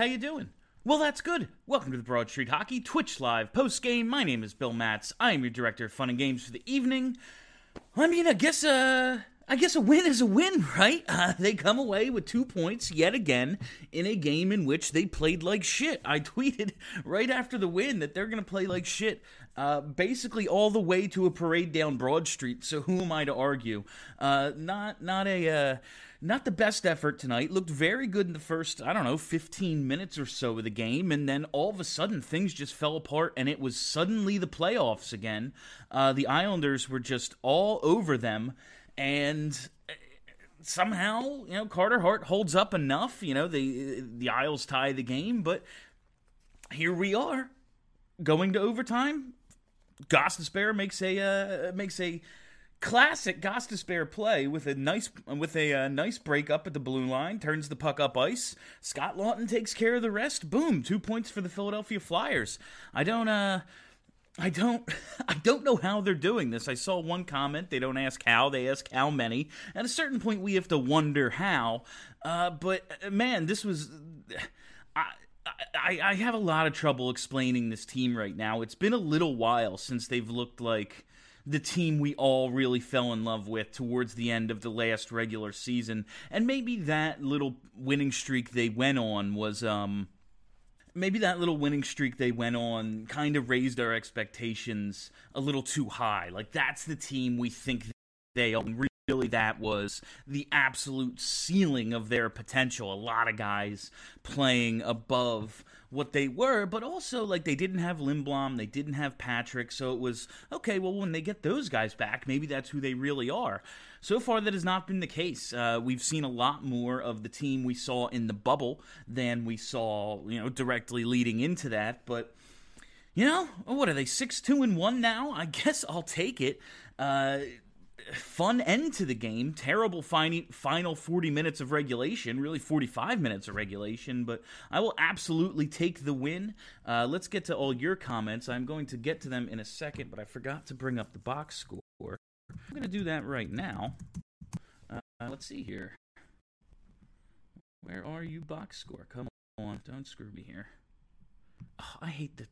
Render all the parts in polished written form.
how you doing? Well, that's good. Welcome to the Broad Street Hockey Twitch Live post-game. My name is Bill Matz. I am your director of fun and games for the evening. I mean, I guess a win is a win, right? They come away with 2 points yet again in a game in which they played like shit. I tweeted right after the win that they're going to play like shit basically all the way to a parade down Broad Street, so who am I to argue? Not the best effort tonight. Looked very good in the first, 15 minutes or so of the game, and then all of a sudden things just fell apart, and it was suddenly the playoffs again. The Islanders were just all over them. And somehow, Carter Hart holds up enough. The Isles tie the game, but here we are, going to overtime. Gostisbehere makes a classic Gostisbehere play with a nice break up at the blue line. Turns the puck up ice. Scott Laughton takes care of the rest. Boom, 2 points for the Philadelphia Flyers. I don't know how they're doing this. I saw one comment, they don't ask how, they ask how many. At a certain point, we have to wonder how. But, man, this was... I have a lot of trouble explaining this team right now. It's been a little while since they've looked like the team we all really fell in love with towards the end of the last regular season. And maybe that little winning streak they went on was... Maybe that little winning streak they went on kind of raised our expectations a little too high. Like, that's the team we think they are. Really, that was the absolute ceiling of their potential. A lot of guys playing above what they were, but also, they didn't have Lindblom, they didn't have Patrick, so it was, okay, well, when they get those guys back, maybe that's who they really are. So far, that has not been the case. We've seen a lot more of the team we saw in the bubble than we saw, directly leading into that, but, what are they, 6-2-1 now? I guess I'll take it. Fun end to the game, terrible final 40 minutes of regulation, really 45 minutes of regulation, but I will absolutely take the win. Let's get to all your comments. I'm going to get to them in a second, but I forgot to bring up the box score. I'm going to do that right now. Let's see here. Where are you, box score? Come on, don't screw me here. Oh, I hate the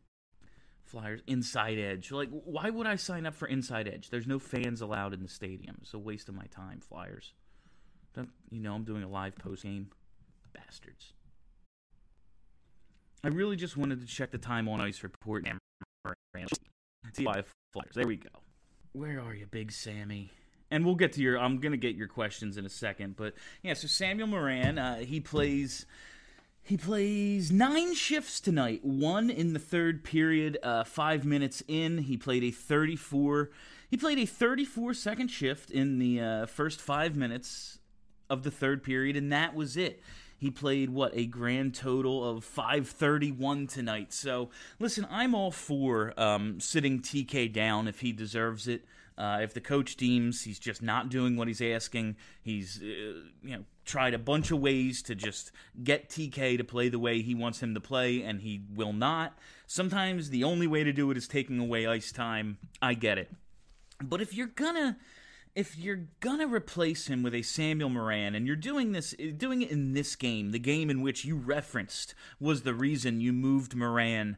Flyers Inside Edge. Why would I sign up for Inside Edge? There's no fans allowed in the stadium. It's a waste of my time, Flyers. Don't you know I'm doing a live post-game? Bastards. I really just wanted to check the time on ice report. See why Flyers. There we go. Where are you, Big Sammy? And we'll get to your... I'm going to get your questions in a second. But, yeah, so Samuel Morin, He plays 9 shifts tonight, 1 in the third period, 5 minutes in. He played a 34-second shift in the first 5 minutes of the third period, and that was it. He played, a grand total of 531 tonight. So, listen, I'm all for sitting TK down if he deserves it. If the coach deems he's just not doing what he's asking, he's, tried a bunch of ways to just get TK to play the way he wants him to play, and he will not. Sometimes the only way to do it is taking away ice time. I get it. But if you're gonna replace him with a Samuel Morin, and you're doing it in this game, the game in which you referenced was the reason you moved Morin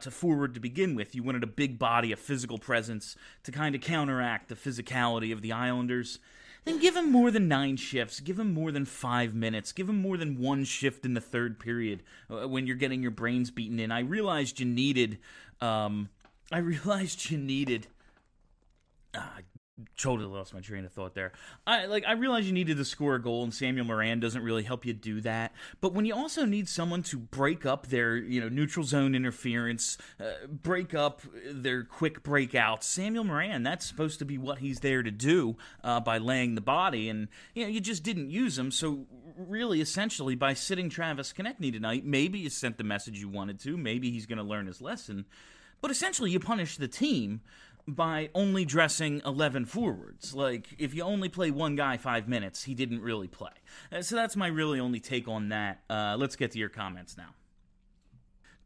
to forward to begin with. You wanted a big body, a physical presence to kind of counteract the physicality of the Islanders. Then give him more than 9 shifts, give him more than 5 minutes, give him more than 1 shift in the third period when you're getting your brains beaten in. I realized you needed... Totally lost my train of thought there. I realize you needed to score a goal, and Samuel Morin doesn't really help you do that. But when you also need someone to break up their, neutral zone interference, break up their quick breakouts, Samuel Morin, that's supposed to be what he's there to do by laying the body, and you just didn't use him. So really, essentially, by sitting Travis Konechny tonight, maybe you sent the message you wanted to. Maybe he's going to learn his lesson. But essentially, you punish the team by only dressing 11 forwards. If you only play one guy 5 minutes, he didn't really play. So that's my really only take on that. Let's get to your comments now.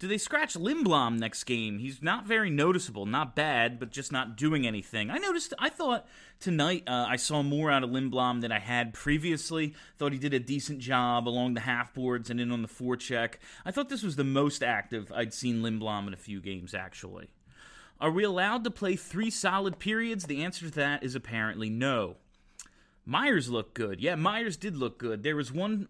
Do they scratch Lindblom next game? He's not very noticeable. Not bad, but just not doing anything. I thought tonight I saw more out of Lindblom than I had previously. Thought he did a decent job along the half boards and in on the forecheck. I thought this was the most active I'd seen Lindblom in a few games, actually. Are we allowed to play three solid periods? The answer to that is apparently no. Myers looked good. Yeah, Myers did look good. There was one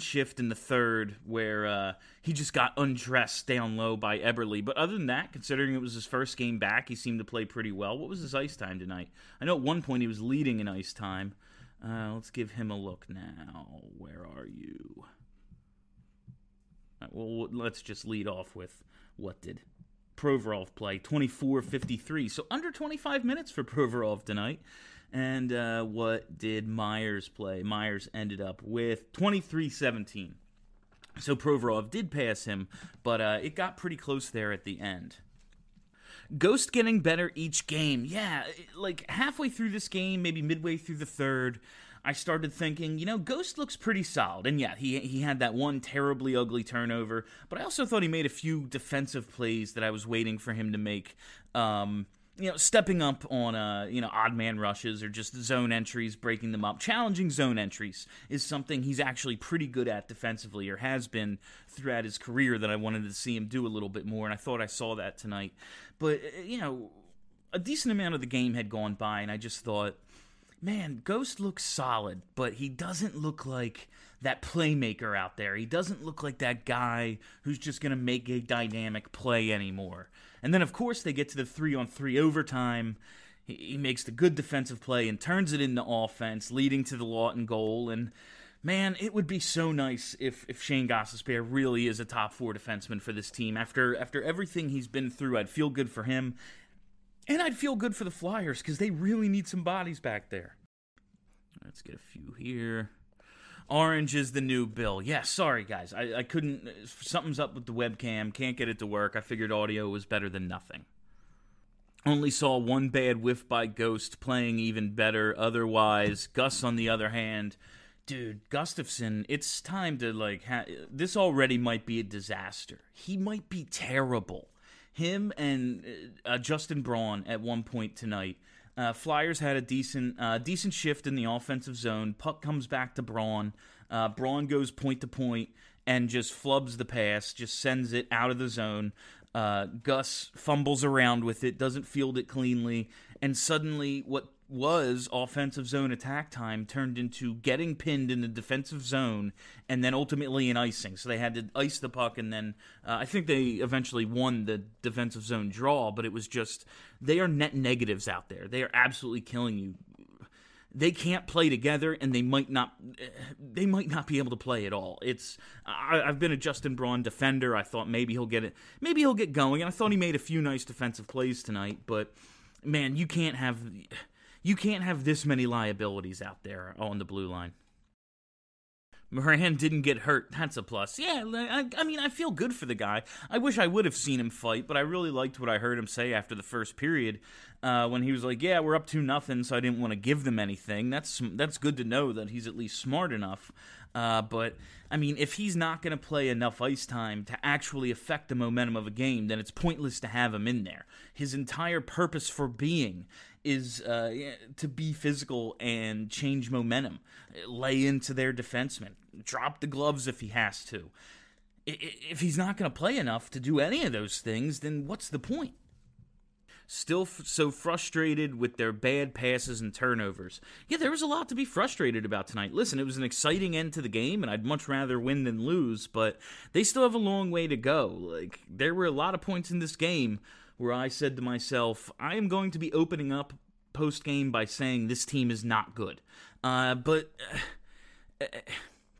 shift in the third where he just got undressed down low by Eberle. But other than that, considering it was his first game back, he seemed to play pretty well. What was his ice time tonight? I know at one point he was leading in ice time. Let's give him a look now. Where are you? All right, well, let's just lead off with what did Provorov play. 24:53. So under 25 minutes for Provorov tonight. And what did Myers play? Myers ended up with 23-17. So Provorov did pass him, but it got pretty close there at the end. Ghost getting better each game. Yeah, like halfway through this game, maybe midway through the third, I started thinking, Ghost looks pretty solid. And yeah, he had that one terribly ugly turnover, but I also thought he made a few defensive plays that I was waiting for him to make. Stepping up on, odd man rushes or just zone entries, breaking them up. Challenging zone entries is something he's actually pretty good at defensively, or has been throughout his career, that I wanted to see him do a little bit more, and I thought I saw that tonight. But, a decent amount of the game had gone by, and I just thought, man, Ghost looks solid, but he doesn't look like that playmaker out there. He doesn't look like that guy who's just going to make a dynamic play anymore. And then, of course, they get to the 3-on-3 overtime. He makes the good defensive play and turns it into offense, leading to the Laughton goal. And, man, it would be so nice if Shane Gostisbehere really is a top-four defenseman for this team. After everything he's been through, I'd feel good for him. And I'd feel good for the Flyers, because they really need some bodies back there. Let's get a few here. Orange is the new Bill. Yeah, sorry, guys. I couldn't. Something's up with the webcam. Can't get it to work. I figured audio was better than nothing. Only saw one bad whiff by Ghost, playing even better otherwise. Gus, on the other hand, dude, Gustafsson, it's time to, this already might be a disaster. He might be terrible. Him and Justin Braun at one point tonight. Flyers had a decent shift in the offensive zone. Puck comes back to Braun. Braun goes point to point and just flubs the pass, just sends it out of the zone. Gus fumbles around with it, doesn't field it cleanly, and suddenly what was offensive zone attack time turned into getting pinned in the defensive zone and then ultimately an icing. So they had to ice the puck, and then I think they eventually won the defensive zone draw, but it was just, they are net negatives out there. They are absolutely killing you. They can't play together, and they might not be able to play at all. I've been a Justin Braun defender. I thought maybe he'll get going, and I thought he made a few nice defensive plays tonight, but man, you can't have this many liabilities out there on the blue line. Morin didn't get hurt. That's a plus. Yeah, I mean, I feel good for the guy. I wish I would have seen him fight, but I really liked what I heard him say after the first period when he was like, yeah, we're up 2-0, so I didn't want to give them anything. That's good to know that he's at least smart enough. But, I mean, if he's not going to play enough ice time to actually affect the momentum of a game, then it's pointless to have him in there. His entire purpose for being is to be physical and change momentum, lay into their defensemen, drop the gloves if he has to. If he's not going to play enough to do any of those things, then what's the point? Still so frustrated with their bad passes and turnovers. Yeah, there was a lot to be frustrated about tonight. Listen, it was an exciting end to the game, and I'd much rather win than lose, but they still have a long way to go. There were a lot of points in this game where I said to myself, I am going to be opening up post-game by saying this team is not good. But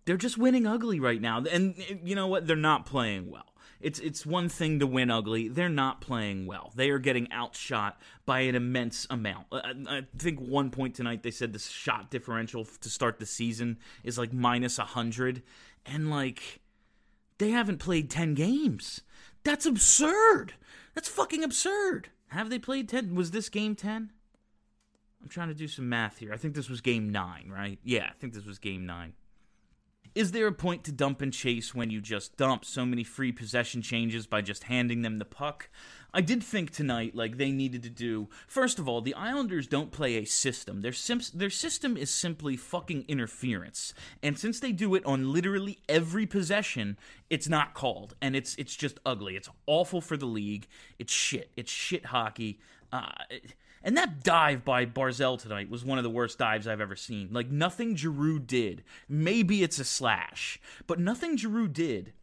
they're just winning ugly right now. And you know what? They're not playing well. It's one thing to win ugly. They're not playing well. They are getting outshot by an immense amount. I think one point tonight they said the shot differential to start the season is -100. And they haven't played 10 games. That's absurd. That's fucking absurd. Have they played 10? Was this game 10? I'm trying to do some math here. I think this was game 9, right? Yeah, I think this was game 9. Is there a point to dump and chase when you just dump? So many free possession changes by just handing them the puck. I did think tonight, like, they needed to do... First of all, the Islanders don't play a system. Their system is simply fucking interference. And since they do it on literally every possession, it's not called. And it's just ugly. It's awful for the league. It's shit. It's shit hockey. And that dive by Barzal tonight was one of the worst dives I've ever seen. Like, nothing Giroux did. Maybe it's a slash. But nothing Giroux did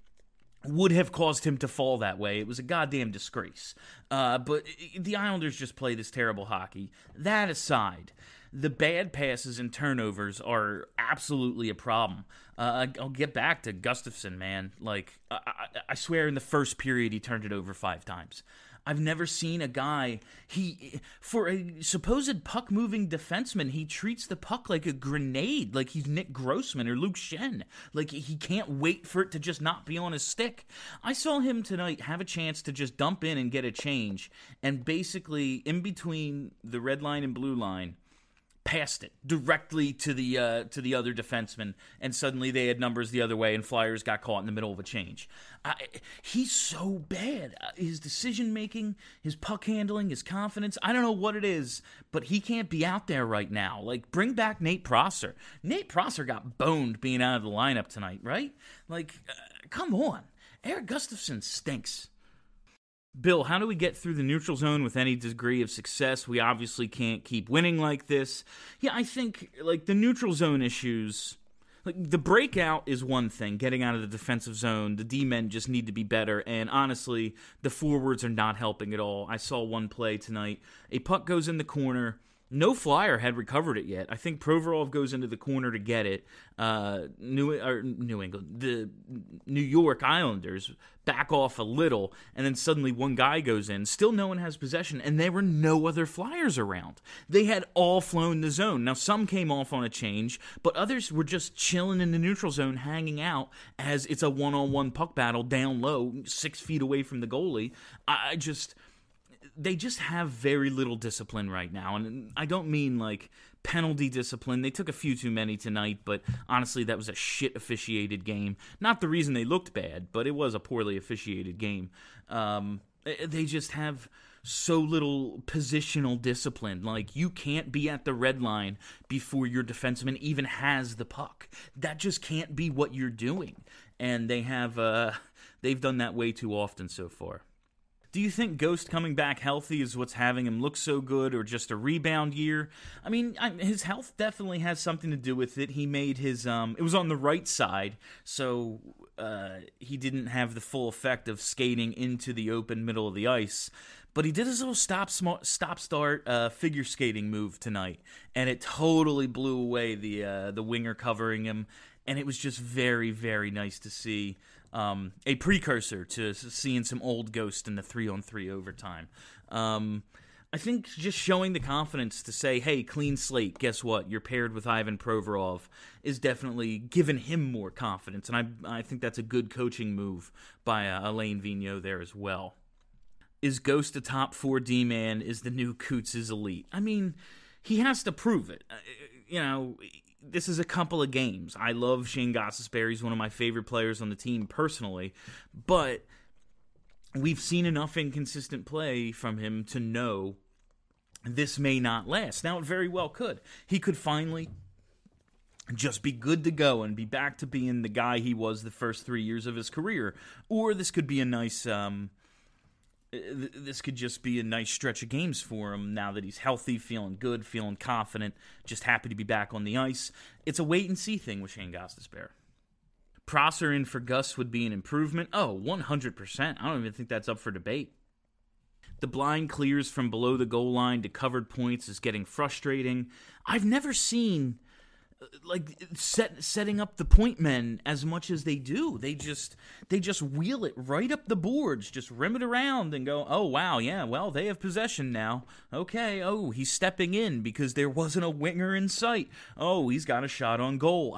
would have caused him to fall that way. It was a goddamn disgrace. But the Islanders just play this terrible hockey. That aside, the bad passes and turnovers are absolutely a problem. I'll get back to Gustafsson, man. Like, I swear in the first period he turned it over 5 times. I've never seen a guy, for a supposed puck-moving defenseman, he treats the puck like a grenade, like he's Nick Grossman or Luke Schenn. Like, he can't wait for it to just not be on his stick. I saw him tonight have a chance to just dump in and get a change, and basically, in between the red line and blue line, passed it directly to the other defenseman, and suddenly they had numbers the other way, and Flyers got caught in the middle of a change. He's so bad. His decision-making, his puck handling, his confidence, I don't know what it is, but he can't be out there right now. Like, bring back Nate Prosser. Nate Prosser got boned being out of the lineup tonight, right? Like, come on. Eric Gustafsson stinks. Bill, how do we get through the neutral zone with any degree of success? We obviously can't keep winning like this. Yeah, I think, like, the neutral zone issues, like, the breakout is one thing, getting out of the defensive zone. The D-men just need to be better, and honestly, the forwards are not helping at all. I saw one play tonight. A puck goes in the corner. No Flyer had recovered it yet. I think Provorov goes into the corner to get it. The New York Islanders back off a little, and then suddenly one guy goes in. Still no one has possession, and there were no other Flyers around. They had all flown the zone. Now, some came off on a change, but others were just chilling in the neutral zone, hanging out, as it's a one-on-one puck battle down low, 6 feet away from the goalie. They just have very little discipline right now, and I don't mean, like, penalty discipline. They took a few too many tonight, but honestly, that was a shit-officiated game. Not the reason they looked bad, but it was a poorly officiated game. They just have so little positional discipline. Like, you can't be at the red line before your defenseman even has the puck. That just can't be what you're doing, and they've done that way too often so far. Do you think Ghost coming back healthy is what's having him look so good, or just a rebound year? I mean, his health definitely has something to do with it. He made his, it was on the right side, so he didn't have the full effect of skating into the open middle of the ice. But he did his little stop-start figure skating move tonight, and it totally blew away the winger covering him, and it was just very, very nice to see. A precursor to seeing some old Ghost in the 3-on-3 overtime. I think just showing the confidence to say, hey, clean slate, guess what? You're paired with Ivan Provorov is definitely giving him more confidence, and I think that's a good coaching move by Alain Vigneault there as well. Is Ghost a top 4 D-man? Is the new Coots' elite? I mean, he has to prove it. You know, this is a couple of games. I love Shane Gostisbehere. He's one of my favorite players on the team personally. But we've seen enough inconsistent play from him to know this may not last. Now, it very well could. He could finally just be good to go and be back to being the guy he was the first 3 years of his career. Or this could be a nice... This could just be a nice stretch of games for him now that he's healthy, feeling good, feeling confident, just happy to be back on the ice. It's a wait-and-see thing with Shane Gostisbehere. Prosser in for Gus would be an improvement. Oh, 100%. I don't even think that's up for debate. The blind clears from below the goal line to covered points is getting frustrating. I've never seen... setting up the point men as much as they do. They just wheel it right up the boards, just rim it around and go, oh, wow, yeah, well, they have possession now. Okay, oh, he's stepping in because there wasn't a winger in sight. Oh, he's got a shot on goal.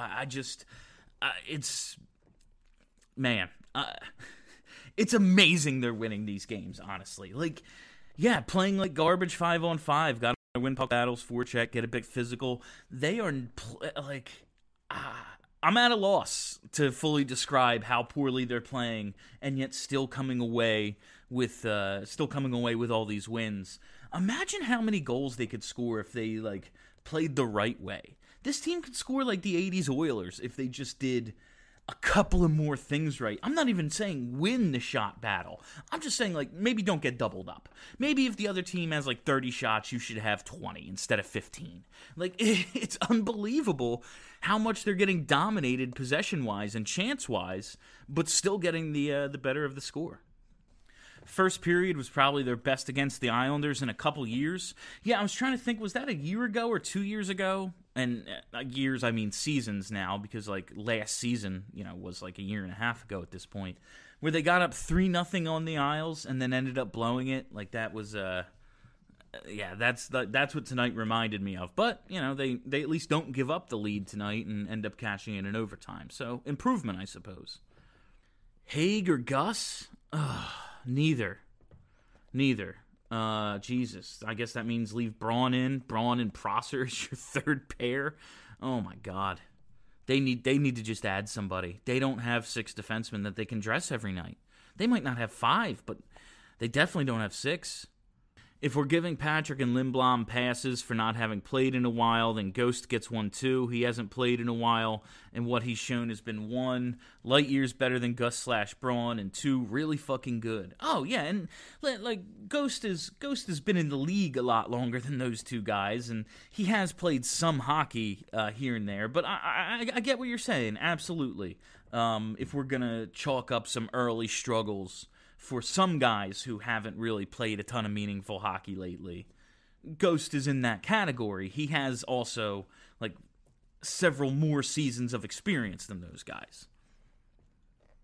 It's amazing they're winning these games, honestly. Like, yeah, playing like garbage 5-on-5, got win puck battles, forecheck, get a bit physical. They are, like, I'm at a loss to fully describe how poorly they're playing, and yet still coming away with all these wins. Imagine how many goals they could score if they played the right way. This team could score like the 80s Oilers if they just did a couple of more things right. I'm not even saying win the shot battle. I'm just saying, maybe don't get doubled up. Maybe if the other team has, 30 shots, you should have 20 instead of 15. It's unbelievable how much they're getting dominated possession-wise and chance-wise, but still getting the better of the score. First period was probably their best against the Islanders in a couple years. Yeah, I was trying to think, was that a year ago or 2 years ago? And years, I mean seasons now, because last season, was a year and a half ago at this point, where they got up 3-0 on the Isles and then ended up blowing it. That was, that's what tonight reminded me of. But they at least don't give up the lead tonight and end up cashing it in overtime. So improvement, I suppose. Haig or Gus? Ugh, neither. Jesus, I guess that means leave Braun in. Braun and Prosser is your third pair. Oh my God, they need to just add somebody. They don't have six defensemen that they can dress every night. They might not have five, but they definitely don't have six. If we're giving Patrick and Lindblom passes for not having played in a while, then Ghost gets one too. He hasn't played in a while, and what he's shown has been one, light years better than Gus/Braun, and two, really fucking good. Oh, yeah, and Ghost has been in the league a lot longer than those two guys, and he has played some hockey here and there, but I get what you're saying, absolutely. If we're going to chalk up some early struggles for some guys who haven't really played a ton of meaningful hockey lately, Ghost is in that category. He has also, several more seasons of experience than those guys.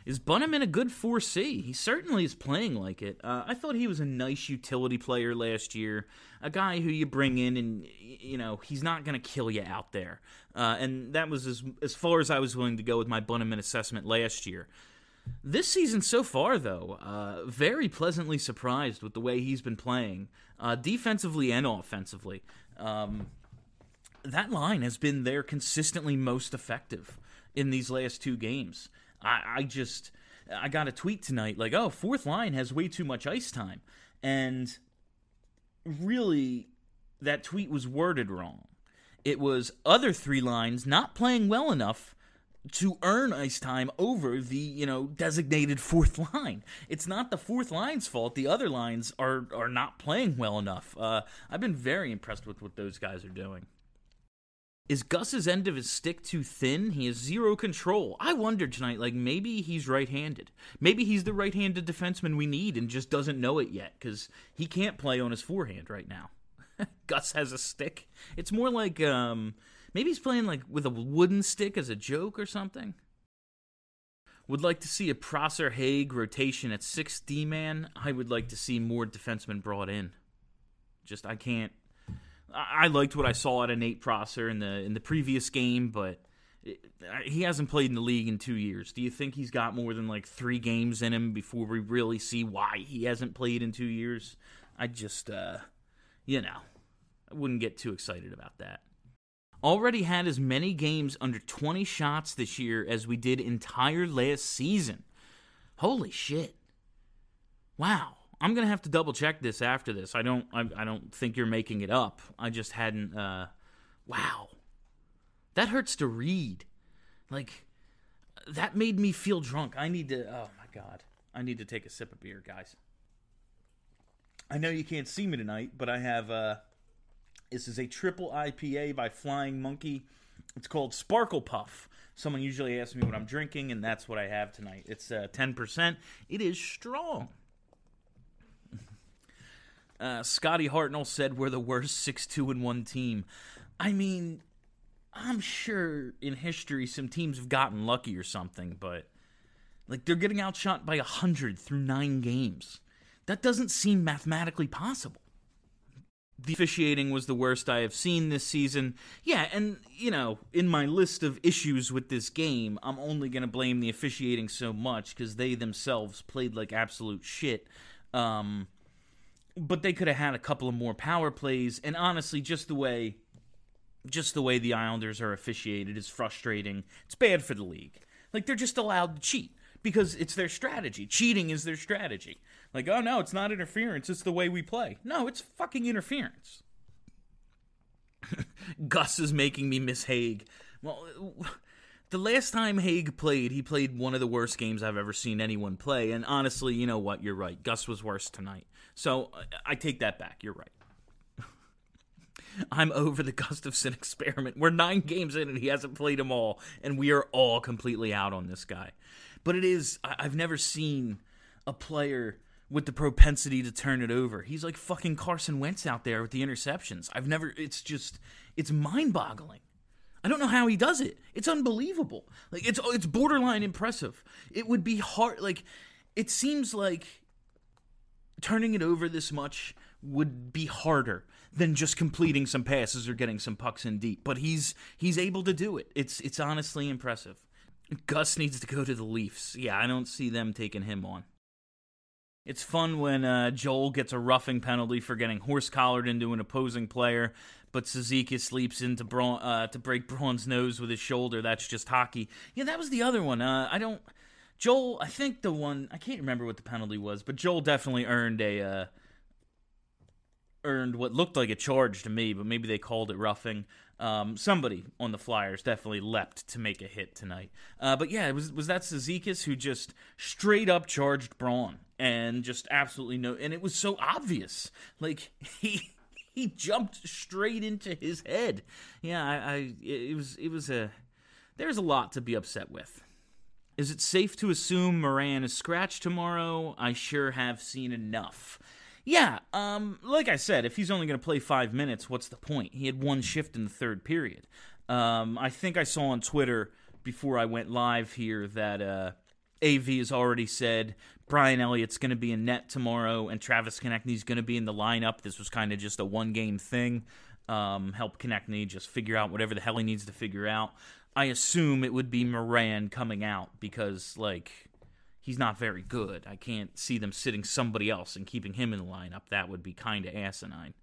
Is Bunneman a good 4C? He certainly is playing like it. I thought he was a nice utility player last year, a guy who you bring in and, he's not going to kill you out there. And that was as far as I was willing to go with my Bunneman assessment last year. This season so far, though, very pleasantly surprised with the way he's been playing, defensively and offensively. That line has been their consistently most effective in these last two games. I got a tweet tonight, fourth line has way too much ice time. And really, that tweet was worded wrong. It was other three lines not playing well enough to earn ice time over the, designated fourth line. It's not the fourth line's fault. The other lines are not playing well enough. I've been very impressed with what those guys are doing. Is Gus's end of his stick too thin? He has zero control. I wondered tonight, maybe he's right-handed. Maybe he's the right-handed defenseman we need and just doesn't know it yet, because he can't play on his forehand right now. Gus has a stick. It's more like, maybe he's playing with a wooden stick as a joke or something. Would like to see a Prosser-Haig rotation at 6th D-man. I would like to see more defensemen brought in. Just, I can't. I liked what I saw out of Nate Prosser in the previous game, but he hasn't played in the league in 2 years. Do you think he's got more than 3 games in him before we really see why he hasn't played in 2 years? I just, I wouldn't get too excited about that. Already had as many games under 20 shots this year as we did entire last season. Holy shit. Wow. I'm going to have to double check this after this. I don't think you're making it up. I just hadn't, wow. That hurts to read. That made me feel drunk. Oh my God. I need to take a sip of beer, guys. I know you can't see me tonight, but I have, this is a triple IPA by Flying Monkey. It's called Sparkle Puff. Someone usually asks me what I'm drinking, and that's what I have tonight. It's 10%. It is strong. Scotty Hartnell said we're the worst 6-2-1 team. I mean, I'm sure in history some teams have gotten lucky or something, but they're getting outshot by 100 through 9 games. That doesn't seem mathematically possible. The officiating was the worst I have seen this season. Yeah, and, in my list of issues with this game, I'm only going to blame the officiating so much because they themselves played like absolute shit. But they could have had a couple of more power plays, and honestly, just the way just the way the Islanders are officiated is frustrating. It's bad for the league. Like, they're just allowed to cheat because it's their strategy. Cheating is their strategy. Like, oh, no, it's not interference. It's the way we play. No, it's fucking interference. Gus is making me miss Haig. Well, the last time Haig played, he played one of the worst games I've ever seen anyone play. And honestly, you know what? You're right. Gus was worse tonight. So I take that back. You're right. I'm over the Gustafsson experiment. We're 9 games in and he hasn't played them all, and we are all completely out on this guy. But it is, I've never seen a player with the propensity to turn it over. He's like fucking Carson Wentz out there with the interceptions. It's mind-boggling. I don't know how he does it. It's unbelievable. Like, it's borderline impressive. It would be hard, like, it seems like turning it over this much would be harder than just completing some passes or getting some pucks in deep. But he's able to do it. It's honestly impressive. Gus needs to go to the Leafs. Yeah, I don't see them taking him on. It's fun when Joel gets a roughing penalty for getting horse-collared into an opposing player, but Suzeki leaps in to break Braun's nose with his shoulder. That's just hockey. Yeah, that was the other one. Joel, I think the one, I can't remember what the penalty was, but Joel definitely earned earned what looked like a charge to me, but maybe they called it roughing. Somebody on the Flyers definitely leapt to make a hit tonight. But yeah, was that Zekeas who just straight up charged Braun and just absolutely no, and it was so obvious. Like, he jumped straight into his head. Yeah, there's a lot to be upset with. Is it safe to assume Morin is scratched tomorrow? I sure have seen enough. Yeah, like I said, if he's only going to play 5 minutes, what's the point? He had one shift in the third period. I think I saw on Twitter before I went live here that AV has already said Brian Elliott's going to be in net tomorrow and Travis Konechny's going to be in the lineup. This was kind of just a one-game thing. Help Konechny just figure out whatever the hell he needs to figure out. I assume it would be Morin coming out because, like, he's not very good. I can't see them sitting somebody else and keeping him in the lineup. That would be kind of asinine.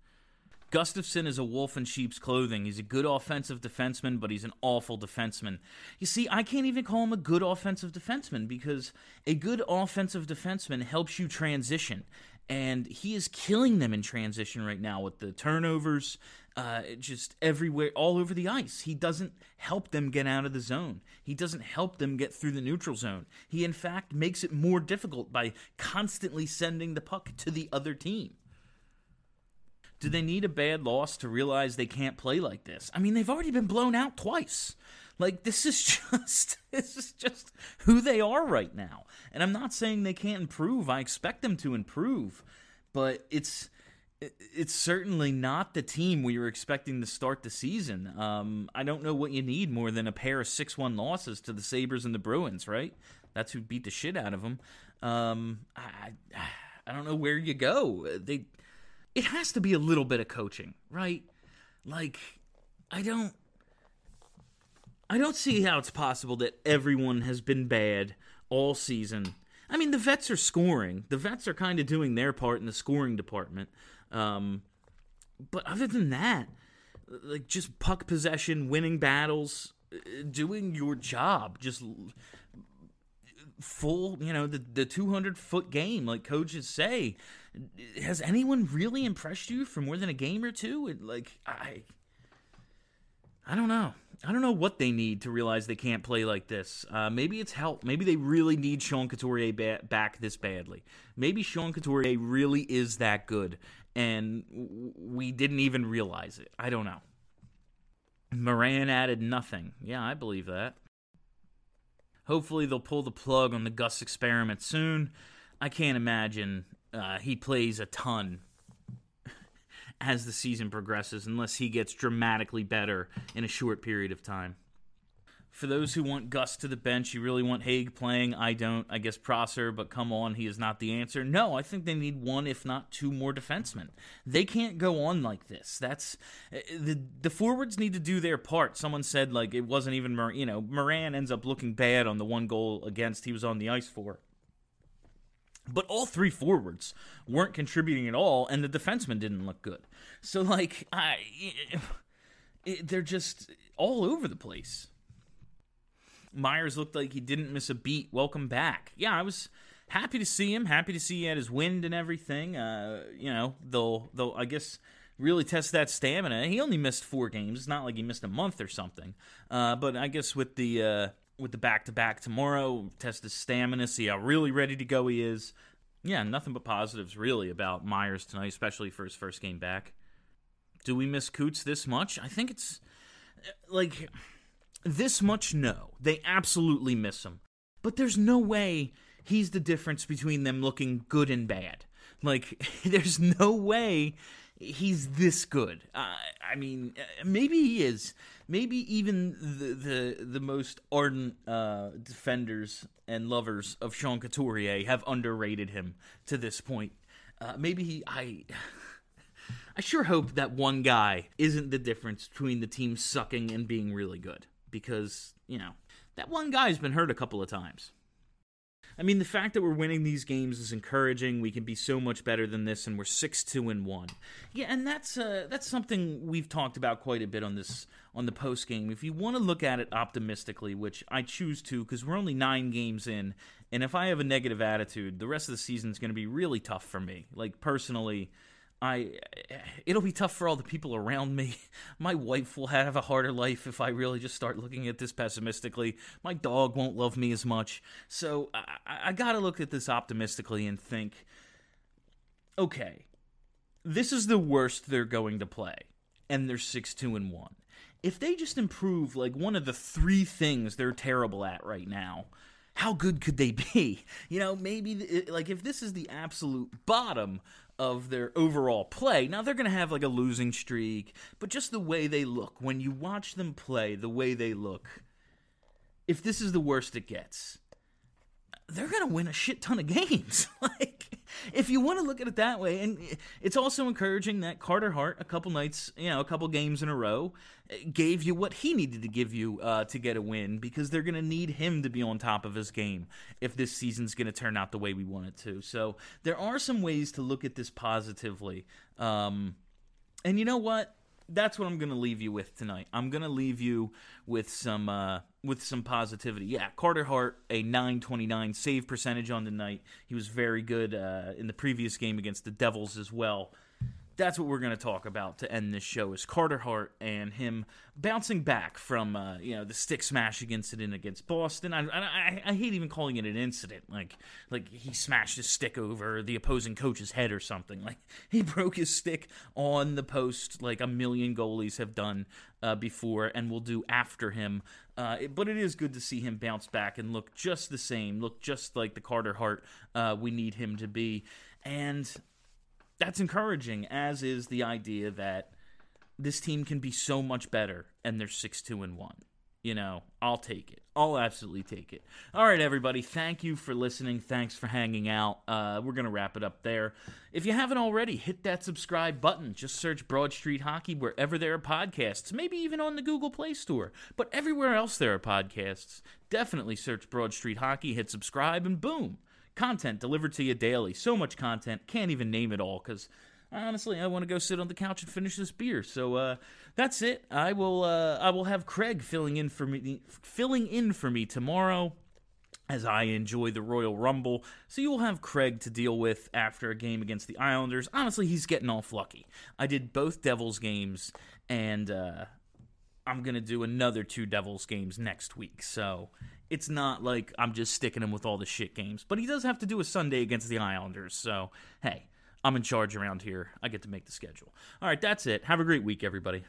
Gustafsson is a wolf in sheep's clothing. He's a good offensive defenseman, but he's an awful defenseman. You see, I can't even call him a good offensive defenseman because a good offensive defenseman helps you transition. And he is killing them in transition right now with the turnovers, just everywhere, all over the ice. He doesn't help them get out of the zone. He doesn't help them get through the neutral zone. He, in fact, makes it more difficult by constantly sending the puck to the other team. Do they need a bad loss to realize they can't play like this? I mean, they've already been blown out twice. Like, this is just who they are right now. And I'm not saying they can't improve. I expect them to improve. But it's certainly not the team we were expecting to start the season. I don't know what you need more than a pair of 6-1 losses to the Sabres and the Bruins, right? That's who beat the shit out of them. I don't know where you go. It has to be a little bit of coaching, right? Like, I don't see how it's possible that everyone has been bad all season. I mean, the vets are scoring. The vets are kind of doing their part in the scoring department. But other than that, like, just puck possession, winning battles, doing your job, just full, you know, the 200-foot game, like coaches say. Has anyone really impressed you for more than a game or two? I don't know. I don't know what they need to realize they can't play like this. Maybe it's help. Maybe they really need Sean Couturier back this badly. Maybe Sean Couturier really is that good, and we didn't even realize it. I don't know. Morin added nothing. Yeah, I believe that. Hopefully they'll pull the plug on the Gus experiment soon. I can't imagine he plays a ton as the season progresses, unless he gets dramatically better in a short period of time. For those who want Gus to the bench, you really want Haig playing. I don't. I guess Prosser, but come on, he is not the answer. No, I think they need one, if not two, more defensemen. They can't go on like this. That's the forwards need to do their part. Someone said, like, it wasn't even Morin ends up looking bad on the one goal against he was on the ice for. But all three forwards weren't contributing at all, and the defenseman didn't look good. So, like, They're just all over the place. Myers looked like he didn't miss a beat. Welcome back. Yeah, I was happy to see him. Happy to see he had his wind and everything. You know, they'll I guess really test that stamina. He only missed 4 games. It's not like he missed a month or something. But I guess with the back-to-back tomorrow, test his stamina, see how really ready to go he is. Yeah, nothing but positives really about Myers tonight, especially for his first game back. Do we miss Coots this much? I think it's like this much. No, they absolutely miss him, but there's no way he's the difference between them looking good and bad. Like, there's no way he's this good. I mean, maybe he is. Maybe even the most ardent defenders and lovers of Sean Couturier have underrated him to this point. I sure hope that one guy isn't the difference between the team sucking and being really good. Because, you know, that one guy's been hurt a couple of times. I mean, the fact that we're winning these games is encouraging. We can be so much better than this, and we're 6-2-1. Yeah, and that's something we've talked about quite a bit on the post game. If you want to look at it optimistically, which I choose to, because we're only 9 games in, and if I have a negative attitude, the rest of the season's going to be really tough for me. Like, personally, it'll be tough for all the people around me. My wife will have a harder life if I really just start looking at this pessimistically. My dog won't love me as much. So I got to look at this optimistically and think, okay, this is the worst they're going to play, and they're 6-2-1. If they just improve like one of the 3 things they're terrible at right now, how good could they be? You know, maybe like if this is the absolute bottom of their overall play, now they're going to have like a losing streak, but just the way they look, when you watch them play, the way they look, if this is the worst it gets, they're going to win a shit ton of games. Like, if you want to look at it that way, and it's also encouraging that Carter Hart, a couple nights, you know, a couple games in a row, gave you what he needed to give you to get a win, because they're going to need him to be on top of his game if this season's going to turn out the way we want it to. So there are some ways to look at this positively. And you know what? That's what I'm going to leave you with tonight. I'm going to leave you with some positivity. Yeah, Carter Hart, a .929 save percentage on the night. He was very good in the previous game against the Devils as well. That's what we're going to talk about to end this show, is Carter Hart and him bouncing back from you know, the stick smashing incident against Boston. I hate even calling it an incident. Like he smashed his stick over the opposing coach's head or something. Like, he broke his stick on the post like a million goalies have done before and will do after him. But it is good to see him bounce back and look just the same, look just like the Carter Hart we need him to be. And that's encouraging, as is the idea that this team can be so much better, and they're 6-2-1. You know, I'll take it. I'll absolutely take it. All right, everybody, thank you for listening. Thanks for hanging out. We're going to wrap it up there. If you haven't already, hit that subscribe button. Just search Broad Street Hockey wherever there are podcasts, maybe even on the Google Play Store. But everywhere else there are podcasts, definitely search Broad Street Hockey, hit subscribe, and boom. Content delivered to you daily. So much content. Can't even name it all, because honestly, I want to go sit on the couch and finish this beer. So that's it. I will have Craig filling in for me tomorrow, as I enjoy the Royal Rumble. So you will have Craig to deal with after a game against the Islanders. Honestly, he's getting off lucky. I did both Devils games, and I'm going to do another 2 Devils games next week. So it's not like I'm just sticking him with all the shit games. But he does have to do a Sunday against the Islanders. So, hey, I'm in charge around here. I get to make the schedule. All right, that's it. Have a great week, everybody.